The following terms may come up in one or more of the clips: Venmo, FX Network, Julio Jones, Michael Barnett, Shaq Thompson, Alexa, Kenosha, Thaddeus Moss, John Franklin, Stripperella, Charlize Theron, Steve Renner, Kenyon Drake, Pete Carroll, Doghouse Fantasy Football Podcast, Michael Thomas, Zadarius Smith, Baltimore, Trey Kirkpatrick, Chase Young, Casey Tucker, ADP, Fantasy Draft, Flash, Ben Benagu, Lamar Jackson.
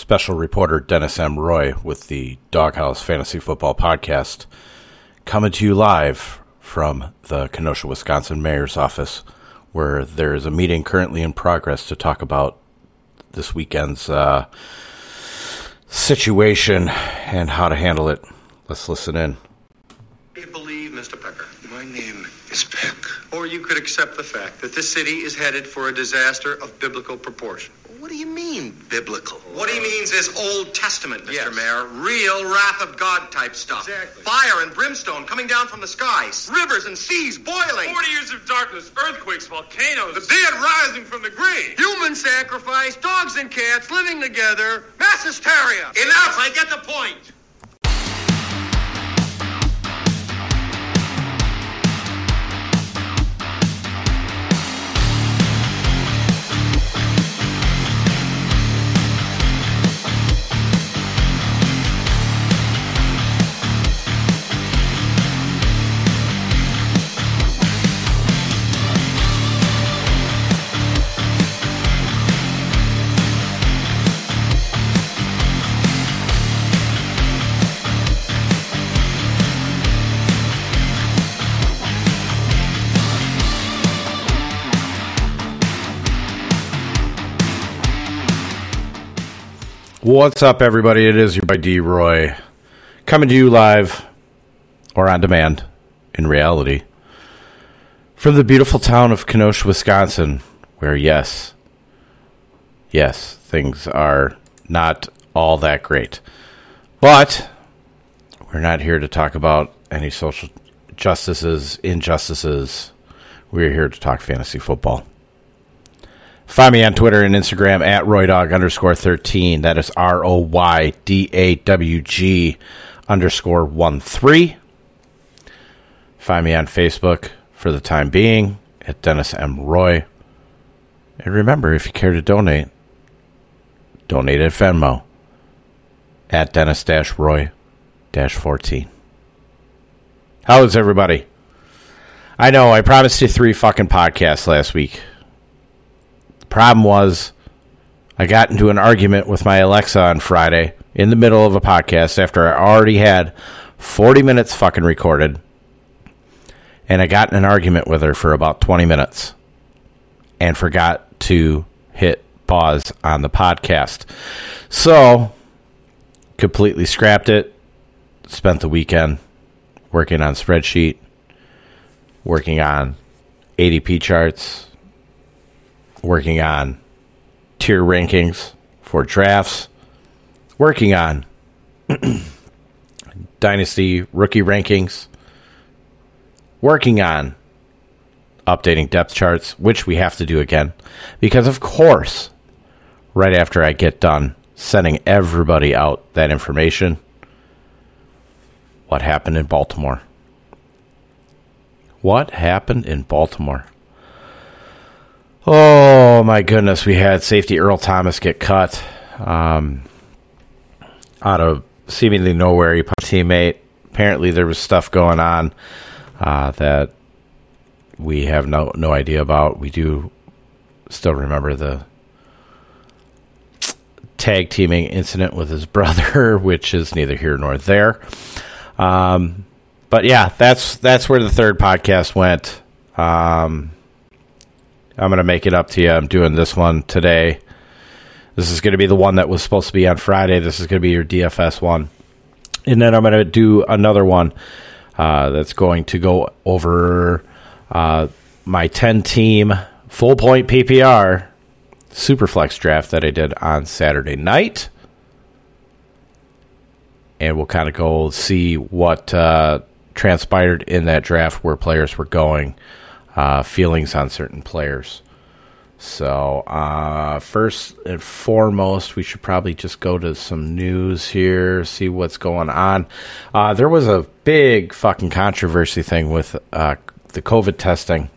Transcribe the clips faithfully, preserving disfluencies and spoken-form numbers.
special reporter Dennis M. Roy with the Doghouse Fantasy Football Podcast, coming to you live from the Kenosha, Wisconsin Mayor's Office, where there is a meeting currently in progress to talk about this weekend's uh, situation and how to handle it. Let's listen in. Do you believe, Mister Pecker? My name is Peck. Or you could accept the fact that this city is headed for a disaster of biblical proportion. What do you mean, biblical? What he means is Old Testament, Mister Yes. Mayor. Real wrath of God type stuff. Exactly. Fire and brimstone coming down from the skies. Rivers and seas boiling. Forty years of darkness, earthquakes, volcanoes. The dead rising from the grave. Human sacrifice, dogs and cats living together. Mass hysteria. Enough, I get the point. What's up, everybody? It is your boy D. Roy, coming to you live, or on demand, in reality, from the beautiful town of Kenosha, Wisconsin, where, yes, yes, things are not all that great. But we're not here to talk about any social justices, injustices. We're here to talk fantasy football. Find me on Twitter and Instagram at RoyDog underscore thirteen. That is R O Y D A W G underscore one three. Find me on Facebook for the time being at Dennis M. Roy. And remember, if you care to donate, donate at Venmo at Dennis dash Roy dash fourteen. How is everybody? I know I promised you three fucking podcasts last week. Problem was, I got into an argument with my Alexa on Friday in the middle of a podcast after I already had forty minutes fucking recorded, and I got in an argument with her for about twenty minutes and forgot to hit pause on the podcast. So, completely scrapped it, spent the weekend working on spreadsheet, working on A D P charts, working on tier rankings for drafts, working on dynasty rookie rankings, working on updating depth charts, which we have to do again, because of course, right after I get done sending everybody out that information, what happened in Baltimore? What happened in Baltimore? Oh, my goodness. We had safety Earl Thomas get cut um, out of seemingly nowhere. He punched a teammate. Apparently, there was stuff going on uh, that we have no, no idea about. We do still remember the tag teaming incident with his brother, which is neither here nor there. Um, but, yeah, that's that's where the third podcast went. Um I'm going to make it up to you. I'm doing this one today. This is going to be the one that was supposed to be on Friday. This is going to be your D F S one. And then I'm going to do another one uh, that's going to go over uh, my ten-team full-point P P R Superflex draft that I did on Saturday night. And we'll kind of go see what uh, transpired in that draft, where players were going. Uh, feelings on certain players. So uh, first and foremost, we should probably just go to some news here, see what's going on. Uh, there was a big fucking controversy thing with uh, the COVID testing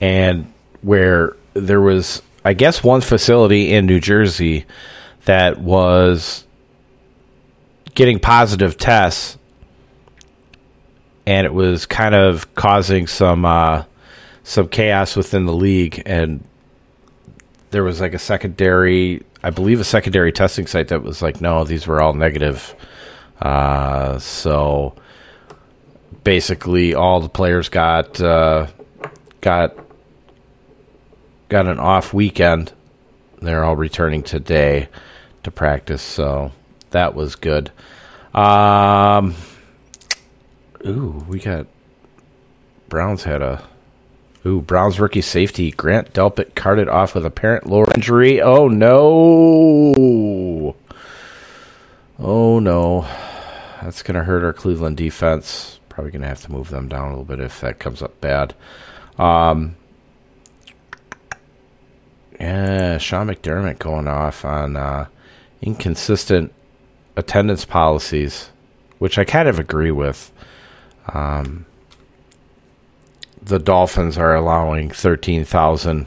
and where there was, I guess, one facility in New Jersey that was getting positive tests. And it was kind of causing some uh, some chaos within the league, and there was like a secondary, I believe a secondary testing site that was like, no, these were all negative. Uh, so basically all the players got, uh, got, got an off weekend. They're all returning today to practice. So that was good. Um, ooh, we got Browns had a, Ooh, Browns rookie safety Grant Delpit carted off with apparent lower injury. Oh, no. Oh, no. That's going to hurt our Cleveland defense. Probably going to have to move them down a little bit if that comes up bad. Um, yeah, Sean McDermott going off on uh, inconsistent attendance policies, which I kind of agree with. Um The Dolphins are allowing thirteen thousand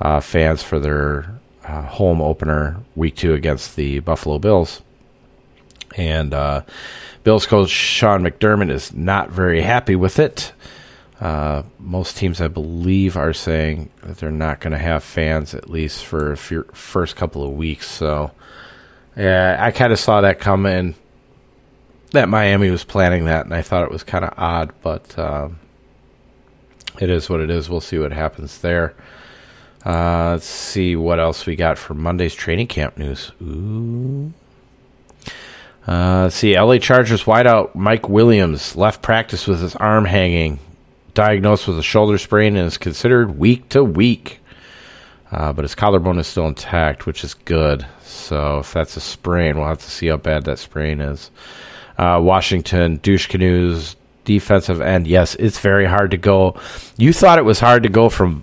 uh, fans for their uh, home opener week two against the Buffalo Bills. And uh, Bills coach Sean McDermott is not very happy with it. Uh, most teams, I believe, are saying that they're not going to have fans, at least for a few, first couple of weeks. So yeah, I kind of saw that coming, that Miami was planning that, and I thought it was kind of odd, but... Um, It is what it is. We'll see what happens there. Uh, let's see what else we got for Monday's training camp news. Ooh. Uh, let's see. L A Chargers wideout Mike Williams left practice with his arm hanging, diagnosed with a shoulder sprain, and is considered week to week. Uh, but his collarbone is still intact, which is good. So if that's a sprain, we'll have to see how bad that sprain is. Uh, Washington, Douche-Canoes, defensive end. Yes, it's very hard to go. You thought it was hard to go from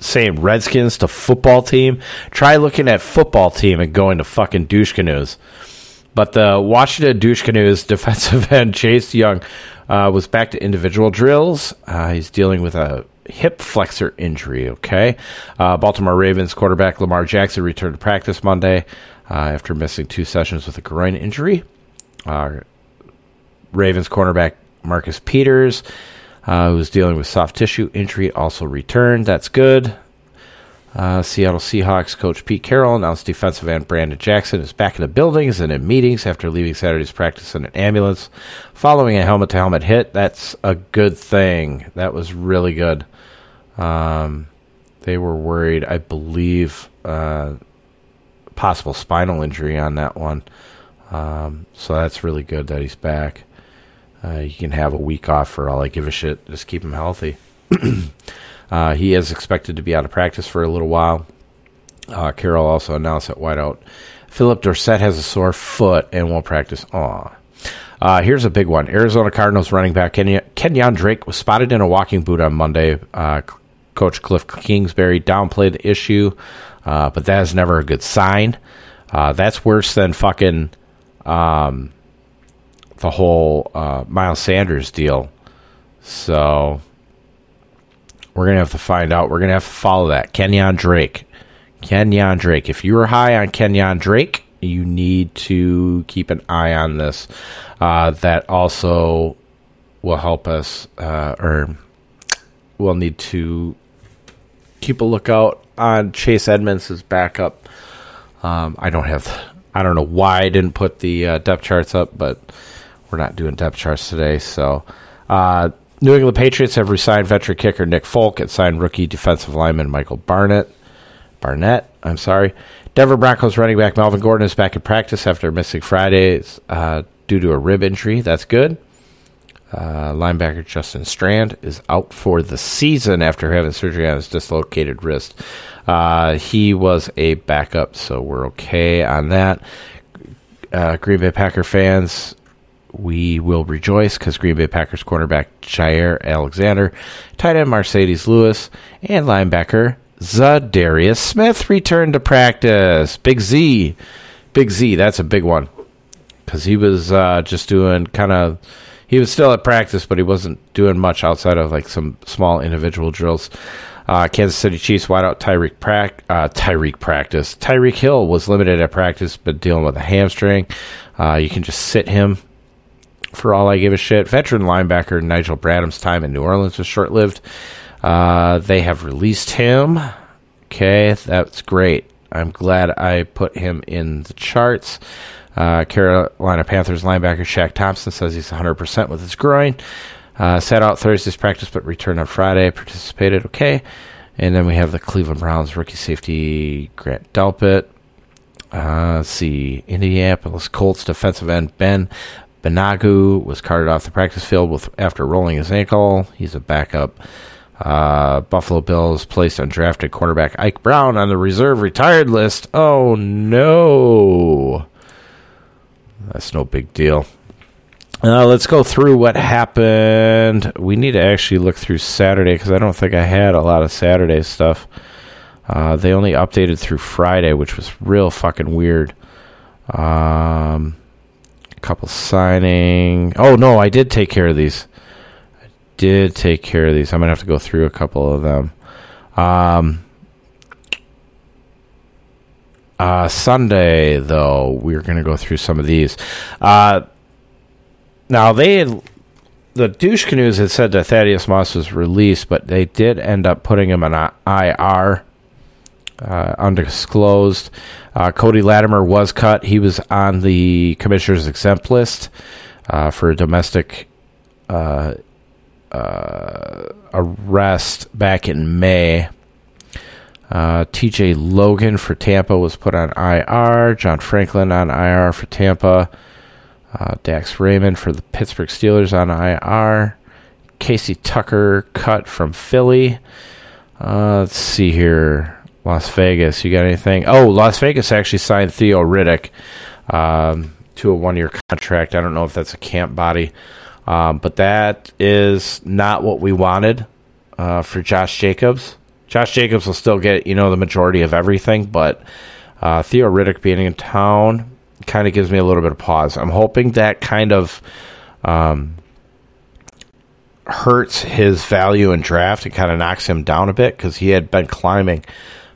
saying Redskins to football team. Try looking at football team and going to fucking Douche-Canoes. But the Washington Douche-Canoes defensive end Chase Young uh, was back to individual drills. Uh, he's dealing with a hip flexor injury, okay? Uh, Baltimore Ravens quarterback Lamar Jackson returned to practice Monday uh, after missing two sessions with a groin injury. Uh, Ravens cornerback Marcus Peters, uh, who's dealing with soft tissue injury, also returned. That's good. Uh, Seattle Seahawks coach Pete Carroll announced defensive end Brandon Jackson is back in the buildings and in meetings after leaving Saturday's practice in an ambulance following a helmet-to-helmet hit. That's a good thing. That was really good. Um, they were worried, I believe, uh, possible spinal injury on that one. Um, so that's really good that he's back. Uh, he can have a week off for all I give a shit. Just keep him healthy. uh, he is expected to be out of practice for a little while. Uh, Carroll also announced that wideout Philip Dorsett has a sore foot and won't practice. Aw. Uh, here's a big one. Arizona Cardinals running back Keny- Kenyon Drake was spotted in a walking boot on Monday. Uh, C- Coach Cliff Kingsbury downplayed the issue, uh, but that is never a good sign. Uh, that's worse than fucking... Um, the whole uh, Miles Sanders deal. So we're going to have to find out. We're going to have to follow that. Kenyon Drake. Kenyon Drake. If you were high on Kenyon Drake, you need to keep an eye on this. Uh, that also will help us, uh, or we'll need to keep a lookout on Chase Edmonds' backup. Um, I don't have, I don't know why I didn't put the uh, depth charts up, but we're not doing depth charts today. So, uh, New England Patriots have re-signed veteran kicker Nick Folk and signed rookie defensive lineman Michael Barnett. Barnett, I'm sorry. Denver Broncos running back Melvin Gordon is back in practice after missing Fridays uh, due to a rib injury. That's good. Uh, linebacker Justin Strand is out for the season after having surgery on his dislocated wrist. Uh, he was a backup, so we're okay on that. Uh, Green Bay Packer fans... We will rejoice because Green Bay Packers cornerback Jair Alexander, tight end Mercedes Lewis, and linebacker Zadarius Smith returned to practice. Big Z. Big Z, that's a big one because he was uh, just doing kind of – he was still at practice, but he wasn't doing much outside of like some small individual drills. Uh, Kansas City Chiefs wideout Tyreek pra- uh, Tyreek practice. Tyreek Hill was limited at practice but dealing with a hamstring. Uh, you can just sit him. For all I give a shit, veteran linebacker Nigel Bradham's time in New Orleans was short-lived. Uh, they have released him. Okay, that's great. I'm glad I put him in the charts. Uh, Carolina Panthers linebacker Shaq Thompson says he's one hundred percent with his groin. Uh, sat out Thursday's practice, but returned on Friday. Participated, okay. And then we have the Cleveland Browns rookie safety Grant Delpit. Uh, let's see, Indianapolis Colts defensive end Ben Benagu was carted off the practice field with after rolling his ankle. He's a backup. Uh, Buffalo Bills placed undrafted cornerback Ike Brown on the reserve retired list. Oh, no. That's no big deal. Uh, let's go through what happened. We need to actually look through Saturday because I don't think I had a lot of Saturday stuff. Uh, they only updated through Friday, which was real fucking weird. Um, a couple signing. Oh, no, I did take care of these. I did take care of these. I'm going to have to go through a couple of them. Um, uh, Sunday, though, we're going to go through some of these. Uh, now, they had... The douche canoes had said that Thaddeus Moss was released, but they did end up putting him on I R, uh, undisclosed. Uh, Cody Latimer was cut. He was on the commissioner's exempt list uh, for domestic uh, uh, arrest back in May. Uh, T J Logan for Tampa was put on I R. John Franklin on I R for Tampa. Uh, Dax Raymond for the Pittsburgh Steelers on I R. Casey Tucker cut from Philly. Uh, let's see here. Las Vegas, you got anything? Oh, Las Vegas actually signed Theo Riddick um, to a one-year contract. I don't know if that's a camp body. Um, but that is not what we wanted uh, for Josh Jacobs. Josh Jacobs will still get, you know, the majority of everything. But uh, Theo Riddick being in town... kind of gives me a little bit of pause. I'm hoping that kind of um, hurts his value in draft and kind of knocks him down a bit because he had been climbing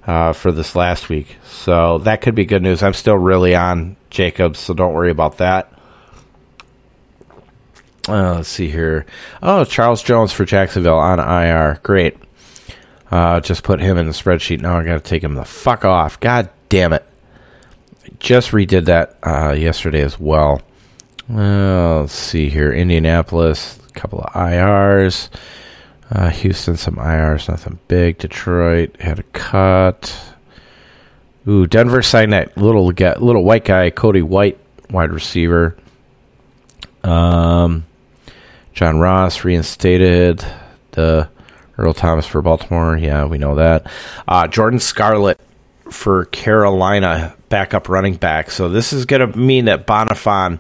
uh, for this last week. So that could be good news. I'm still really on Jacobs, so don't worry about that. Uh, let's see here. Oh, Charles Jones for Jacksonville on I R. Great. Uh, just put him in the spreadsheet. Now I got to take him the fuck off. God damn it. Just redid that uh, yesterday as well. Uh, let's see here. Indianapolis, a couple of I Rs. Uh, Houston, some I Rs, nothing big. Detroit had a cut. Ooh, Denver signed that little guy, little white guy, Cody White, wide receiver. Um, John Ross reinstated. The Earl Thomas for Baltimore. Yeah, we know that. Uh, Jordan Scarlett for Carolina, backup running back. So this is going to mean that Bonifon,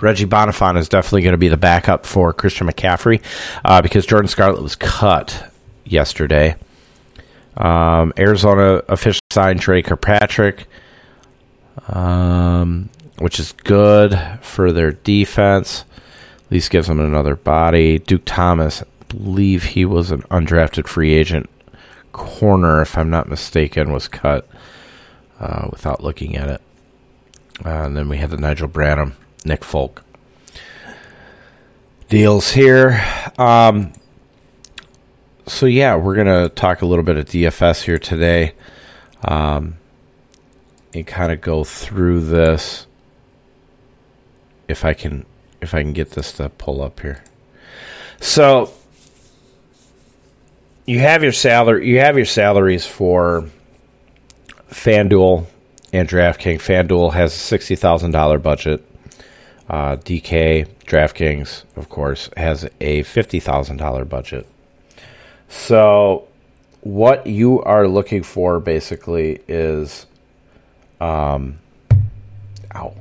Reggie Bonifon, is definitely going to be the backup for Christian McCaffrey uh, because Jordan Scarlett was cut yesterday. Um, Arizona officially signed Trey Kirkpatrick, um, which is good for their defense. At least gives them another body. Duke Thomas, I believe he was an undrafted free agent corner, if I'm not mistaken, was cut. Uh, without looking at it. Uh, and then we had the Nigel Branham, Nick Folk deals here. Um, so, yeah, we're going to talk a little bit of D F S here today um, and kind of go through this if I can if I can get this to pull up here. So you have your salary, you have your salaries for FanDuel and DraftKings. FanDuel has a sixty thousand dollars budget. Uh, D K, DraftKings, of course, has a fifty thousand dollars budget. So what you are looking for basically is, um, ow,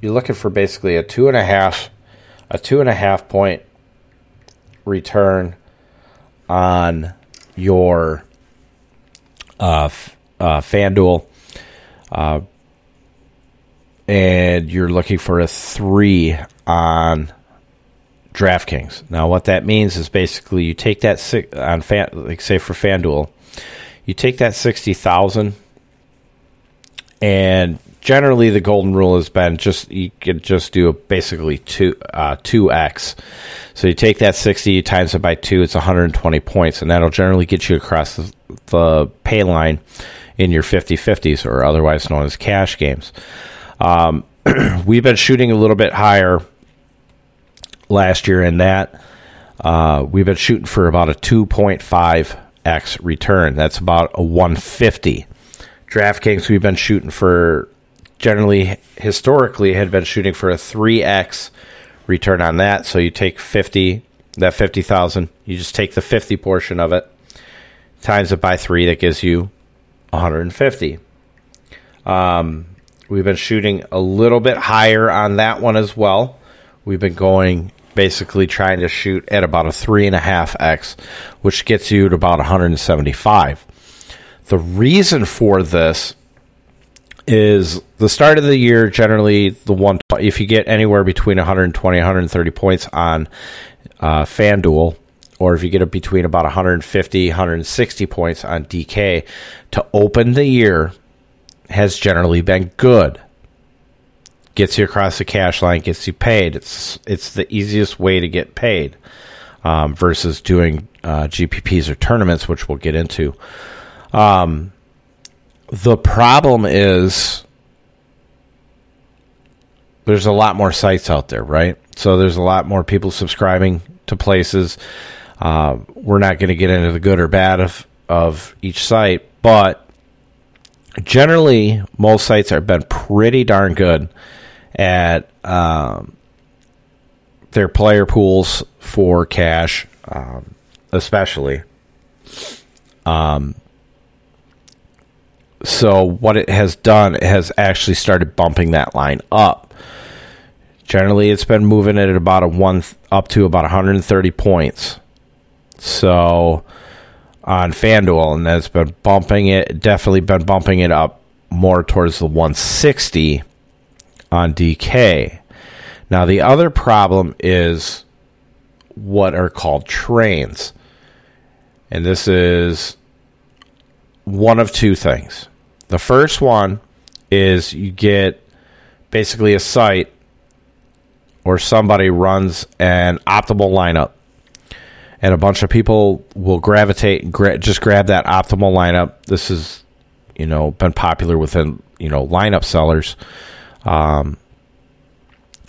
you're looking for basically a two and a half, a two and a half point return on your uh. F- Uh, FanDuel, uh, and you're looking for a three on DraftKings. Now, what that means is basically you take that six, on Fan, like say for FanDuel, you take that sixty thousand, and generally the golden rule has been just you can just do basically two uh, two x. So you take that sixty, you times it by two, it's one hundred twenty points, and that'll generally get you across the, the pay line. in your fifty-fifties, or otherwise known as cash games. Um, we've been shooting a little bit higher last year in that. Uh, we've been shooting for about a two point five x return. That's about a one fifty. DraftKings, we've been shooting for, generally, historically, had been shooting for a three x return on that. So you take fifty, that fifty thousand, you just take the fifty portion of it, times it by three, that gives you one hundred fifty. Um, we've been shooting a little bit higher on that one as well. We've been going, basically trying to shoot at about a three and a half X, which gets you to about one hundred seventy-five. The reason for this is the start of the year, generally the one, if you get anywhere between one twenty, one thirty points on uh, FanDuel, or if you get it between about one fifty, one sixty points on D K, to open the year has generally been good. Gets you across the cash line, gets you paid. It's it's the easiest way to get paid um, versus doing uh, G P Ps or tournaments, which we'll get into. Um, the problem is there's a lot more sites out there, right? So there's a lot more people subscribing to places. Uh, we're not going to get into the good or bad of, of each site, but generally most sites have been pretty darn good at um, their player pools for cash, um, especially. Um, so what it has done, it has actually started bumping that line up. Generally, it's been moving it at about a one up to about one hundred thirty points. So on FanDuel, and that's been bumping it, definitely been bumping it up more towards the one sixty on D K. Now, the other problem is what are called trains. And this is one of two things. The first one is you get basically a site or somebody runs an optimal lineup, and a bunch of people will gravitate and gra- just grab that optimal lineup. This has, you know, been popular within, you know, lineup sellers, um,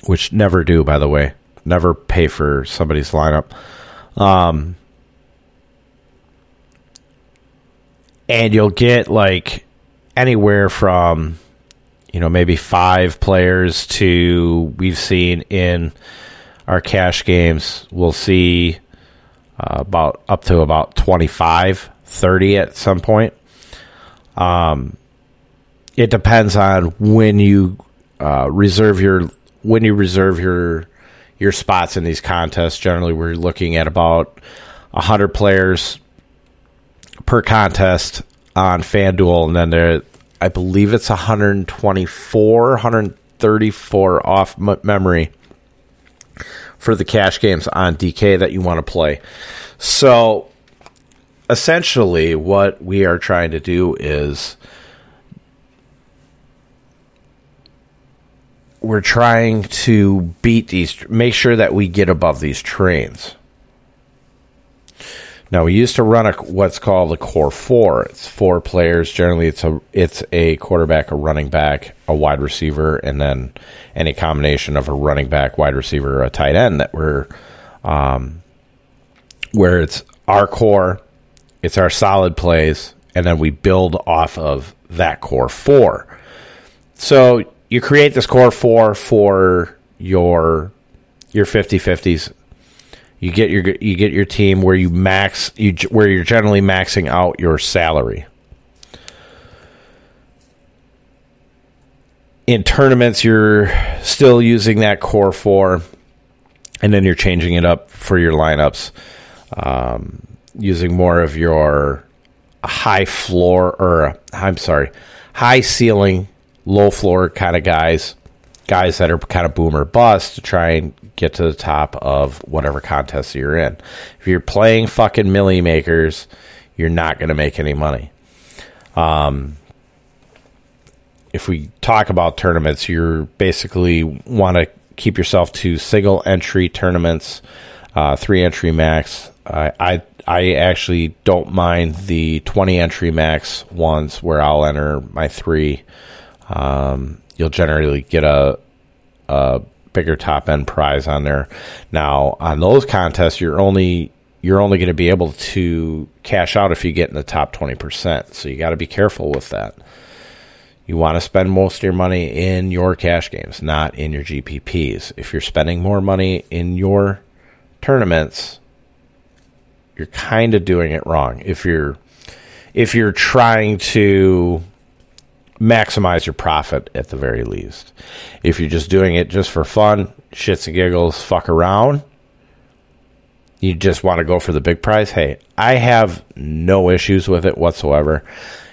which never do, by the way. Never pay for somebody's lineup. Um, and you'll get, like, anywhere from, you know, maybe five players to, we've seen in our cash games, we'll see Uh, about up to about twenty-five, thirty at some point. Um, it depends on when you uh, reserve your when you reserve your your spots in these contests. Generally, we're looking at about one hundred players per contest on FanDuel, and then there, I believe it's one twenty-four, one thirty-four off m- memory. For the cash games on D K that you want to play. So essentially what we are trying to do is we're trying to beat these, make sure that we get above these trains. Now, we used to run a, what's called a core four. It's four players. Generally, it's a it's a quarterback, a running back, a wide receiver, and then any combination of a running back, wide receiver, or a tight end that we're, um, where it's our core, it's our solid plays, and then we build off of that core four. So you create this core four for your your fifty-fifties. You get your you get your team where you max you where you're generally maxing out your salary. In tournaments, you're still using that core four, and then you're changing it up for your lineups, um, using more of your high floor or I'm sorry, high ceiling, low floor kind of guys. guys that are kind of boom or bust to try and get to the top of whatever contest you're in. If you're playing fucking millie makers, you're not going to make any money. Um, if we talk about tournaments, you're basically want to keep yourself to single entry tournaments, uh, three entry max, I, I I actually don't mind the twenty entry max ones where I'll enter my three. Um, you'll generally get a, a bigger top end prize on there. Now on those contests, you're only you're only going to be able to cash out if you get in the top twenty percent. So you got to be careful with that. You want to spend most of your money in your cash games, not in your G P Ps. If you're spending more money in your tournaments, you're kind of doing it wrong. If you're if you're trying to maximize your profit at the very least, if you're just doing it just for fun, shits and giggles, fuck around, you just want to go for the big prize, hey, I have no issues with it whatsoever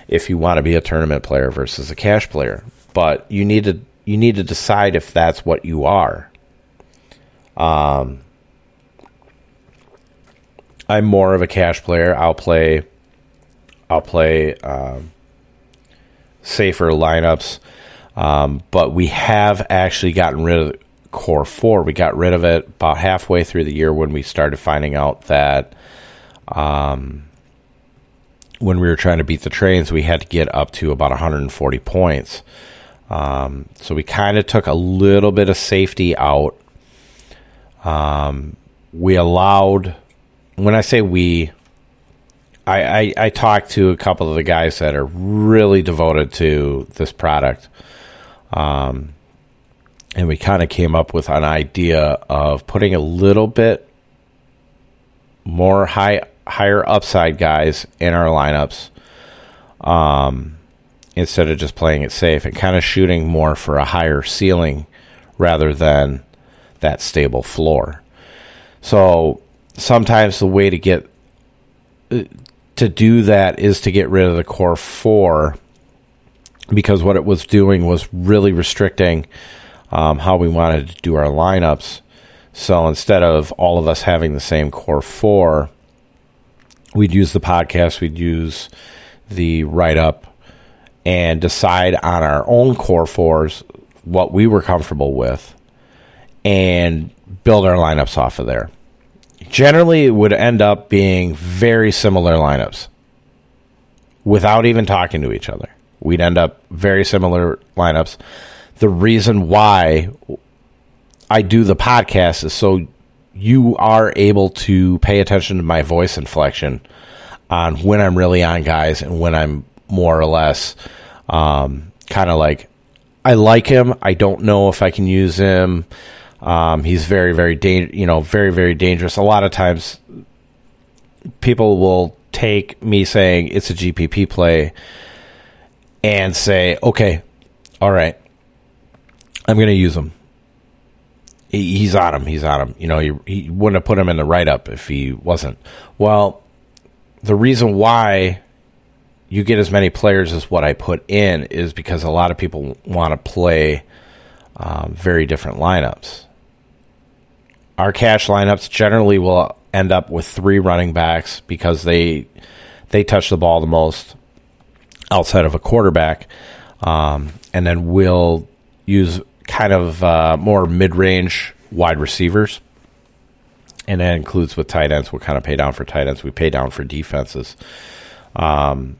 if you want to be a tournament player versus a cash player. But you need to you need to decide if that's what you are. Um, I'm more of a cash player. I'll play I'll play um, safer lineups. Um, but we have actually gotten rid of Core four. We got rid of it about halfway through the year when we started finding out that um, when we were trying to beat the trains, we had to get up to about one hundred forty points. Um, so we kind of took a little bit of safety out. Um, we allowed... When I say we, I, I, I talked to a couple of the guys that are really devoted to this product. Um, and we kind of came up with an idea of putting a little bit more high higher upside guys in our lineups um, instead of just playing it safe and kind of shooting more for a higher ceiling rather than that stable floor. So... sometimes the way to get to do that is to get rid of the core four, because what it was doing was really restricting um, how we wanted to do our lineups. So instead of all of us having the same core four, we'd use the podcast, we'd use the write-up, and decide on our own core fours what we were comfortable with and build our lineups off of there. Generally, it would end up being very similar lineups without even talking to each other. We'd end up very similar lineups. The reason why I do the podcast is so you are able to pay attention to my voice inflection on when I'm really on guys and when I'm more or less um, kind of like, I like him. I don't know if I can use him. Um, he's very, very, da- you know, very, very dangerous. A lot of times people will take me saying it's a G P P play and say, okay, all right, I'm going to use him. He- he's on him. He's on him. You know, he, he wouldn't have put him in the write-up if he wasn't. Well, the reason why you get as many players as what I put in is because a lot of people want to play um, very different lineups. Our cash lineups generally will end up with three running backs because they they touch the ball the most outside of a quarterback, um, and then we'll use kind of uh, more mid-range wide receivers, and that includes with tight ends. We'll kind of pay down for tight ends. We pay down for defenses. Um,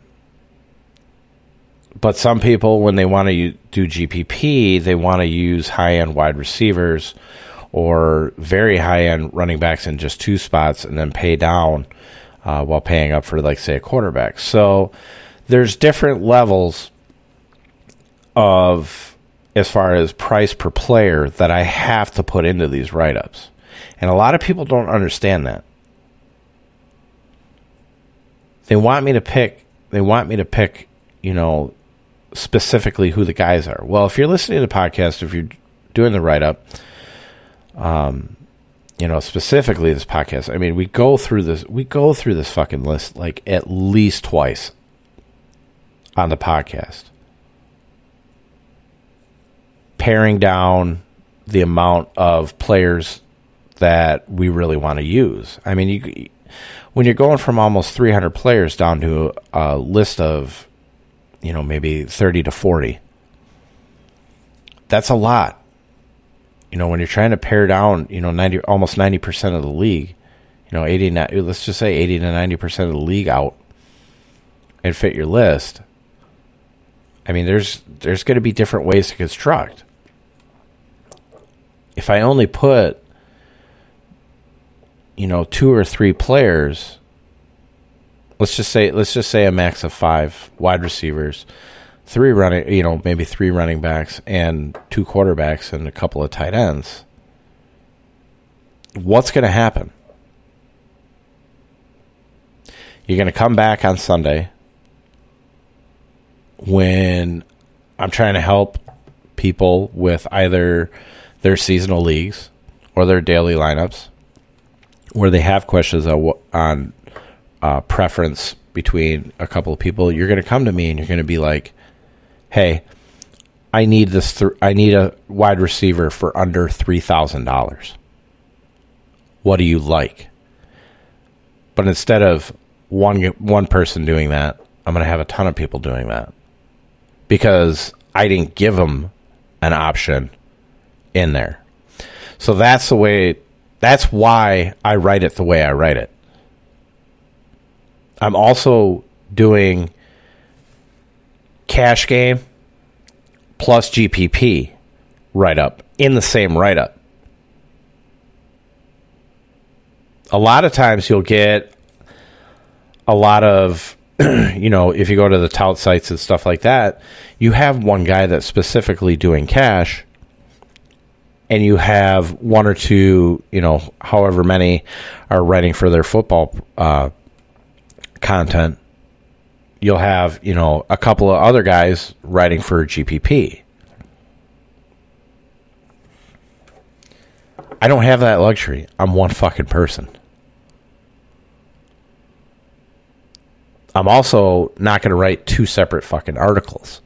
but some people, when they want to do G P P, they want to use high-end wide receivers or very high-end running backs in just two spots and then pay down uh, while paying up for, like, say, a quarterback. So there's different levels of, as far as price per player, that I have to put into these write-ups. And a lot of people don't understand that. They want me to pick, they want me to pick, you know, specifically who the guys are. Well, if you're listening to the podcast, if you're doing the write-up, um, you know, specifically this podcast, I mean, we go through this, we go through this fucking list like at least twice on the podcast, paring down the amount of players that we really want to use. I mean, you, when you're going from almost three hundred players down to a list of, you know, maybe thirty to forty. That's a lot. You know, when you're trying to pare down, you know, ninety almost ninety percent of the league, you know, eighty-nine, let's just say eighty to ninety percent of the league out and fit your list. I mean, there's there's going to be different ways to construct. If I only put, you know, two or three players, let's just say let's just say a max of five wide receivers, three running, you know, maybe three running backs and two quarterbacks and a couple of tight ends. What's going to happen? You're going to come back on Sunday when I'm trying to help people with either their seasonal leagues or their daily lineups where they have questions on, on uh, preference between a couple of people. You're going to come to me and you're going to be like, hey, I need this. Th- I need a wide receiver for under three thousand dollars. What do you like? But instead of one one person doing that, I'm going to have a ton of people doing that because I didn't give them an option in there. So that's the way, that's why I write it the way I write it. I'm also doing cash game plus G P P write-up in the same write-up. A lot of times you'll get a lot of, you know, if you go to the tout sites and stuff like that, you have one guy that's specifically doing cash and you have one or two, you know, however many are writing for their football uh, content. You'll have, you know, a couple of other guys writing for G P P. I don't have that luxury. I'm one fucking person. I'm also not going to write two separate fucking articles.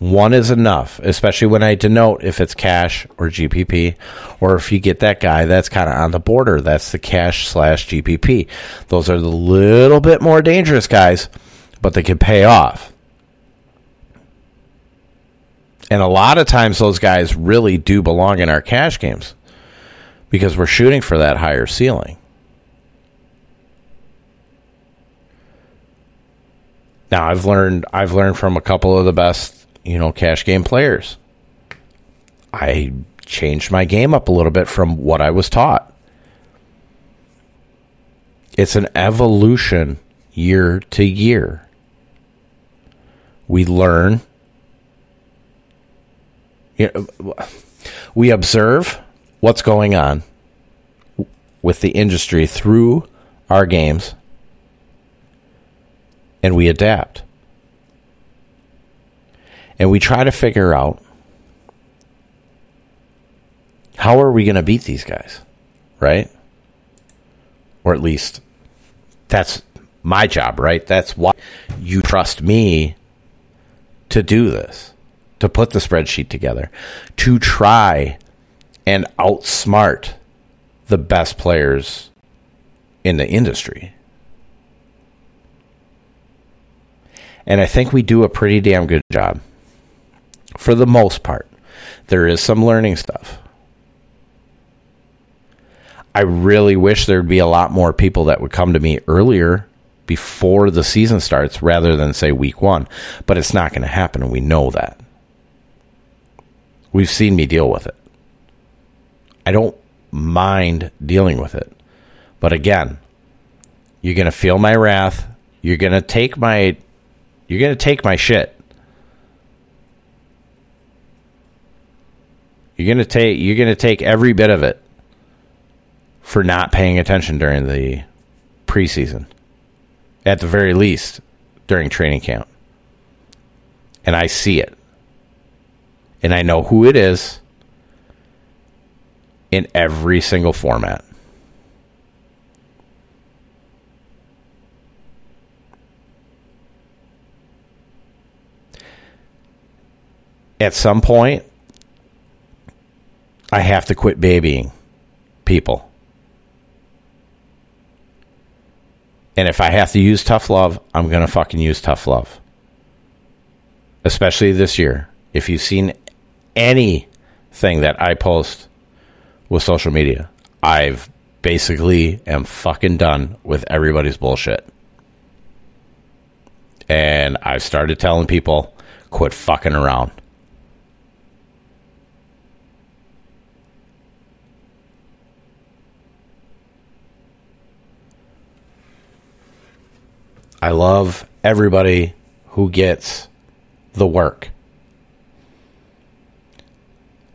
One is enough, especially when I denote if it's cash or G P P, or if you get that guy that's kind of on the border. That's the cash slash G P P. Those are the little bit more dangerous guys, but they can pay off. And a lot of times those guys really do belong in our cash games because we're shooting for that higher ceiling. Now, I've learned I've learned from a couple of the best, you know, cash game players. I changed my game up a little bit from what I was taught. It's an evolution year to year. We learn. You know, we observe what's going on with the industry through our games, and we adapt. And we try to figure out, how are we going to beat these guys, right? Or at least that's my job, right? That's why you trust me to do this, to put the spreadsheet together, to try and outsmart the best players in the industry. And I think we do a pretty damn good job. For the most part, there is some learning stuff. I really wish there'd be a lot more people that would come to me earlier before the season starts rather than, say, week one. But it's not going to happen, and we know that. We've seen me deal with it. I don't mind dealing with it. But again, you're going to feel my wrath. You're going to take my... You're going to take my shit. You're going to take you're going to take every bit of it for not paying attention during the preseason. At the very least, during training camp. And I see it. And I know who it is in every single format. At some point, I have to quit babying people. And if I have to use tough love, I'm going to fucking use tough love. Especially this year. If you've seen anything that I post with social media, I've basically am fucking done with everybody's bullshit. And I've started telling people, quit fucking around. I love everybody who gets the work.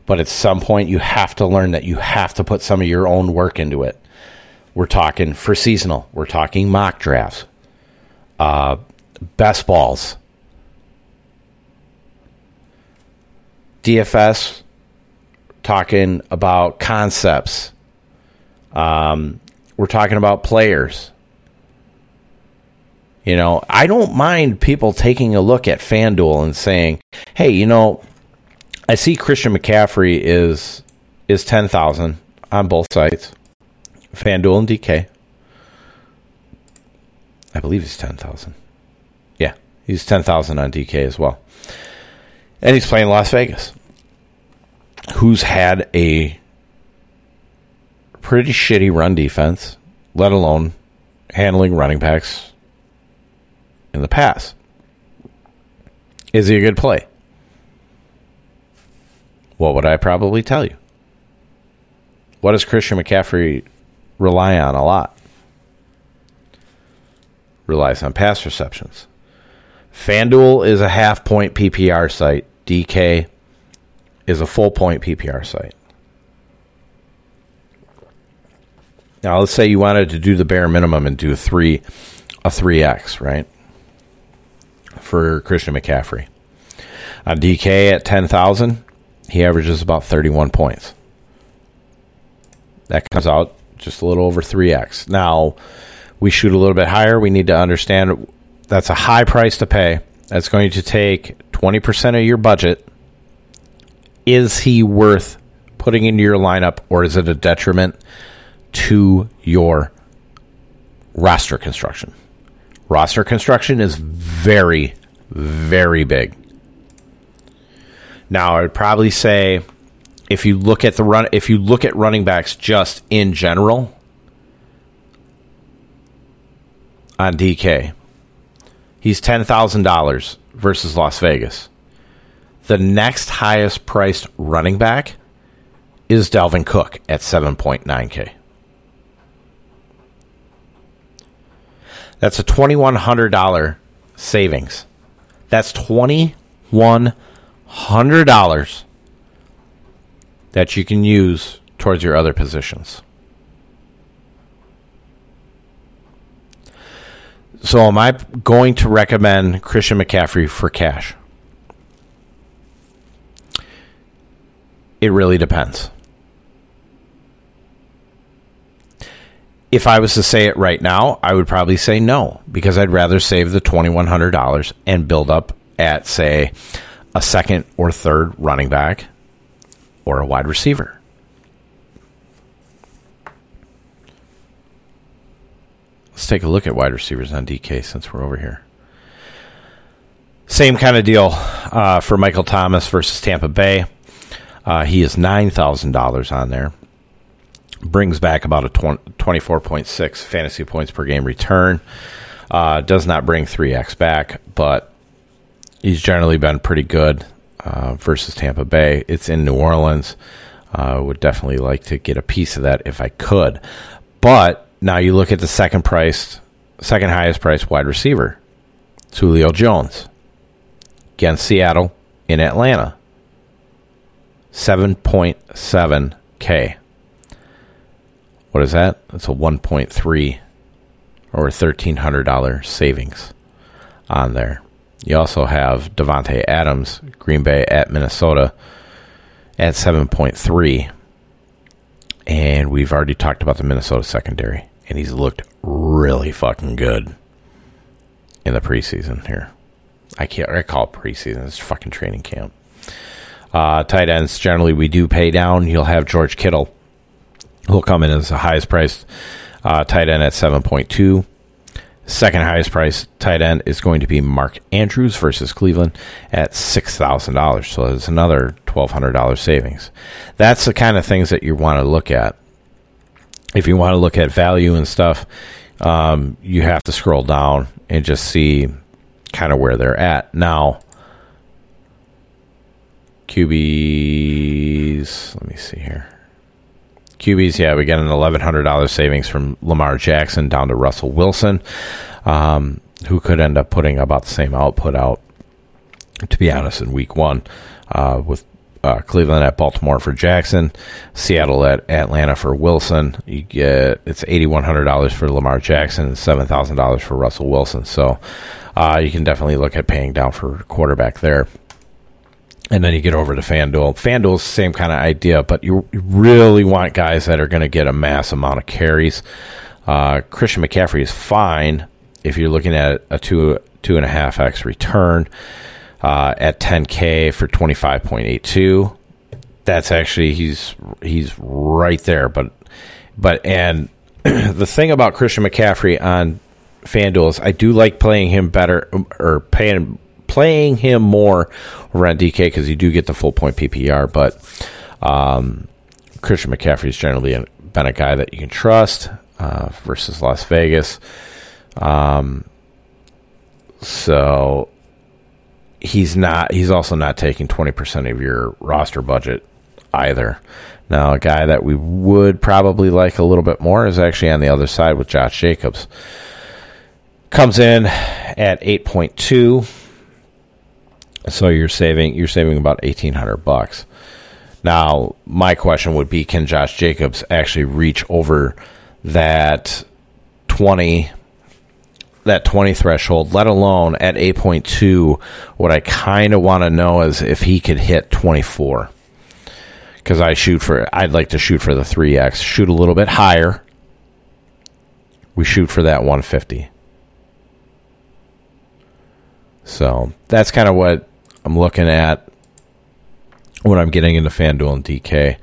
But at some point, you have to learn that you have to put some of your own work into it. We're talking for seasonal. We're talking mock drafts. Uh, best balls. D F S, talking about concepts. Um, we're talking about players. You know, I don't mind people taking a look at FanDuel and saying, hey, you know, I see Christian McCaffrey is is ten thousand on both sites, FanDuel and D K. I believe he's ten thousand. Yeah, he's ten thousand on D K as well. And he's playing Las Vegas, who's had a pretty shitty run defense, let alone handling running backs in the past. Is he a good play? What would I probably tell you? What does Christian McCaffrey rely on a lot? Relies on pass receptions. FanDuel is a half-point P P R site. D K is a full-point P P R site. Now, let's say you wanted to do the bare minimum and do a three, a three X, right? For Christian McCaffrey. On D K at ten thousand, he averages about thirty-one points. That comes out just a little over three X. Now, we shoot a little bit higher. We need to understand that's a high price to pay. That's going to take twenty percent of your budget. Is he worth putting into your lineup, or is it a detriment to your roster construction? Roster construction is very, very big. Now, I would probably say if you look at the run, if you look at running backs just in general on D K, he's ten thousand dollars versus Las Vegas. The next highest priced running back is Dalvin Cook at seven point nine K. That's a twenty-one hundred dollars savings. That's twenty-one hundred dollars. Hundred dollars that you can use towards your other positions. So am I going to recommend Christian McCaffrey for cash? It really depends. If I was to say it right now, I would probably say no, because I'd rather save the twenty-one hundred dollars and build up at, say, a second or third running back or a wide receiver. Let's take a look at wide receivers on D K since we're over here. Same kind of deal uh, for Michael Thomas versus Tampa Bay. Uh, he is nine thousand dollars on there. Brings back about a twenty-four point six fantasy points per game return. Uh, does not bring three X back, but he's generally been pretty good uh, versus Tampa Bay. It's in New Orleans. I uh, would definitely like to get a piece of that if I could. But now you look at the second priced, second highest priced wide receiver, Julio Jones, against Seattle in Atlanta, seven point seven K. What is that? That's a one point three or one thousand three hundred dollars savings on there. You also have Devontae Adams, Green Bay at Minnesota at seven point three. And we've already talked about the Minnesota secondary. And he's looked really fucking good in the preseason here. I can't I call it preseason. It's fucking training camp. Uh, tight ends, generally we do pay down. You'll have George Kittle, who'll come in as the highest priced uh, tight end at seven point two. Second highest price tight end is going to be Mark Andrews versus Cleveland at six thousand dollars. So it's another one thousand two hundred dollars savings. That's the kind of things that you want to look at. if you want to look at value and stuff, um, you have to scroll down and just see kind of where they're at. Now, Q Bs, let me see here. Q Bs, yeah, we got an eleven hundred dollars savings from Lamar Jackson down to Russell Wilson, um, who could end up putting about the same output out, to be honest, in week one, uh, with uh, Cleveland at Baltimore for Jackson, Seattle at Atlanta for Wilson. You get, it's eighty-one hundred dollars for Lamar Jackson and seven thousand dollars for Russell Wilson. So uh, you can definitely look at paying down for quarterback there. And then you get over to FanDuel. FanDuel's the same kind of idea, but you really want guys that are going to get a mass amount of carries. Uh, Christian McCaffrey is fine if you're looking at a two two and a half x return uh, at ten K for twenty-five point eight two. That's actually he's he's right there, but but and the thing about Christian McCaffrey on FanDuel is I do like playing him better or paying. playing him more over on D K because you do get the full point P P R, but um, Christian McCaffrey's generally been a guy that you can trust uh, versus Las Vegas. Um, so he's not. He's also not taking twenty percent of your roster budget either. Now, a guy that we would probably like a little bit more is actually on the other side with Josh Jacobs. Comes in at eight point two. So you're saving you're saving about eighteen hundred bucks. Now, my question would be, can Josh Jacobs actually reach over that twenty that twenty threshold? Let alone at eight point two. What I kind of want to know is if he could hit twenty four. Because I shoot for I'd like to shoot for the three X. Shoot a little bit higher. We shoot for that one fifty. So that's kind of what I'm looking at when I'm getting into FanDuel and D K.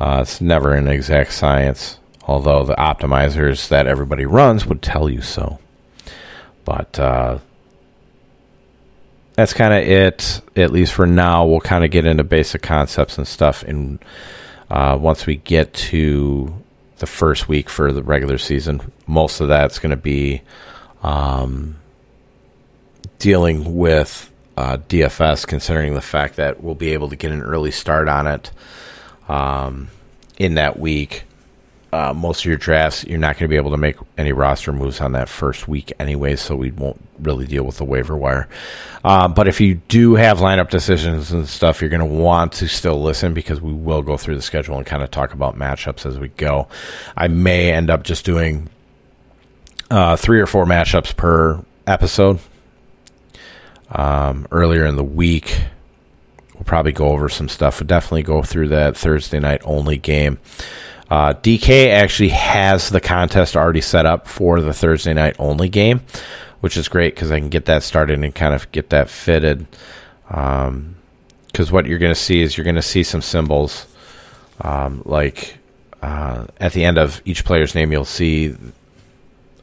Uh, it's never an exact science, although the optimizers that everybody runs would tell you so. But uh, that's kind of it, at least for now. We'll kind of get into basic concepts and stuff in, uh, once we get to the first week for the regular season. Most of that's going to be um, dealing with uh, D F S, considering the fact that we'll be able to get an early start on it um, in that week. Uh, most of your drafts, you're not going to be able to make any roster moves on that first week anyway, so we won't really deal with the waiver wire. Uh, but if you do have lineup decisions and stuff, you're going to want to still listen because we will go through the schedule and kind of talk about matchups as we go. I may end up just doing uh, three or four matchups per episode. Um, earlier in the week, we'll probably go over some stuff. We'll definitely go through that Thursday night only game. Uh, D K actually has the contest already set up for the Thursday night only game, which is great because I can get that started and kind of get that fitted. Because um, what you're going to see is you're going to see some symbols. Um, like uh, at the end of each player's name, you'll see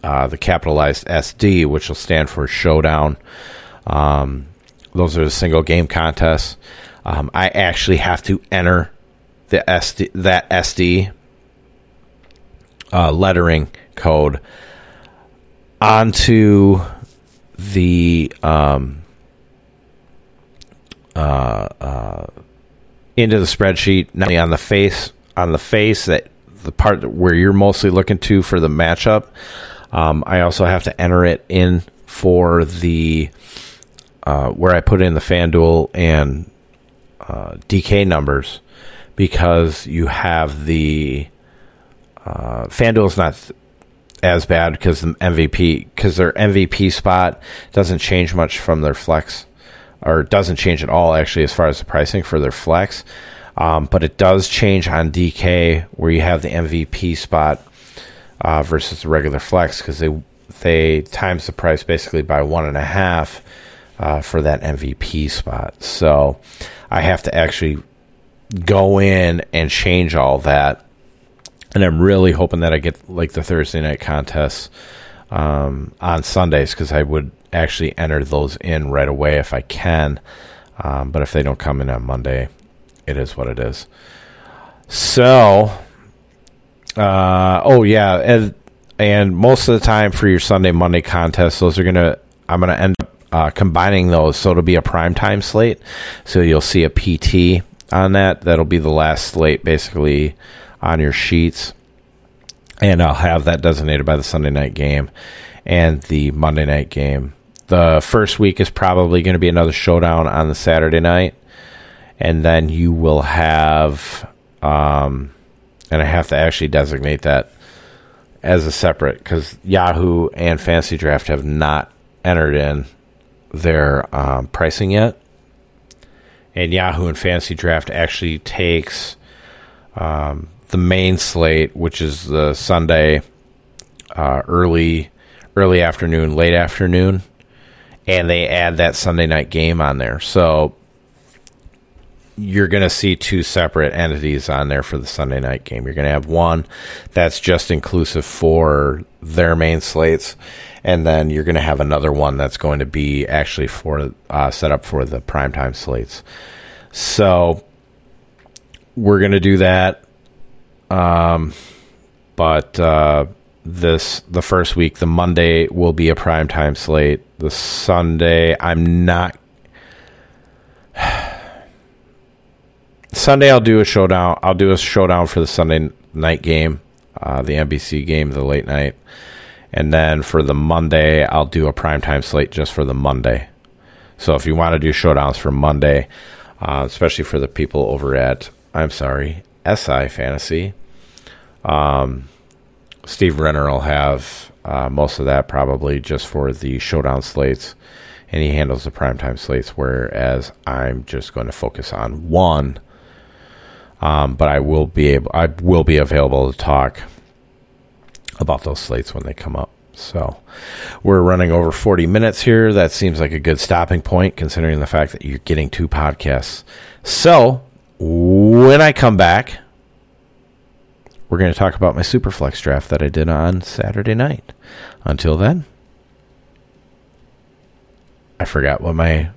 uh, the capitalized S D, which will stand for Showdown. Um, those are the single game contests. Um, I actually have to enter the S D, that S D uh, lettering code onto the um, uh, uh, into the spreadsheet, not only on the face on the face that the part that where you're mostly looking to for the matchup. Um, I also have to enter it in for the. Uh, where I put in the FanDuel and uh, D K numbers, because you have the uh, FanDuel's not th- as bad because the M V P because their M V P spot doesn't change much from their flex, or doesn't change at all actually as far as the pricing for their flex, um, but it does change on D K where you have the M V P spot uh, versus the regular flex because they they times the price basically by one and a half. Uh, for that M V P spot. So I have to actually go in and change all that. And I'm really hoping that I get like the Thursday night contests um, on Sundays because I would actually enter those in right away if I can. Um, but if they don't come in on Monday, it is what it is. So Uh, oh, yeah. And, and most of the time for your Sunday, Monday contests, those are going to, I'm going to end up uh, combining those. So it'll be a primetime slate. So you'll see a P T on that. That'll be the last slate basically on your sheets. And I'll have that designated by the Sunday night game and the Monday night game. The first week is probably going to be another showdown on the Saturday night. And then you will have, um, and I have to actually designate that as a separate, because Yahoo and Fantasy Draft have not entered in their um, pricing yet. And Yahoo and Fantasy Draft actually takes um, the main slate, which is the Sunday uh, early, early afternoon, late afternoon, and they add that Sunday night game on there. So you're going to see two separate entities on there for the Sunday night game. You're going to have one that's just inclusive for their main slates, and then you're going to have another one that's going to be actually for uh, set up for the primetime slates. So we're going to do that. Um, but uh, this the first week, the Monday will be a primetime slate. The Sunday, I'm not... Sunday, I'll do a showdown. I'll do a showdown for the Sunday night game, uh, the N B C game, the late night. And then for the Monday, I'll do a primetime slate just for the Monday. So if you want to do showdowns for Monday, uh, especially for the people over at, I'm sorry, S I Fantasy, um, Steve Renner will have uh, most of that probably just for the showdown slates. And he handles the primetime slates, whereas I'm just going to focus on one. Um, but I will be able, I will be available to talk about those slates when they come up. So we're running over forty minutes here. That seems like a good stopping point, considering the fact that you're getting two podcasts. So when I come back, we're going to talk about my Superflex draft that I did on Saturday night. Until then, I forgot what my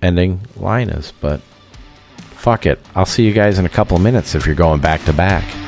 ending line is, but fuck it. I'll see you guys in a couple of minutes if you're going back to back.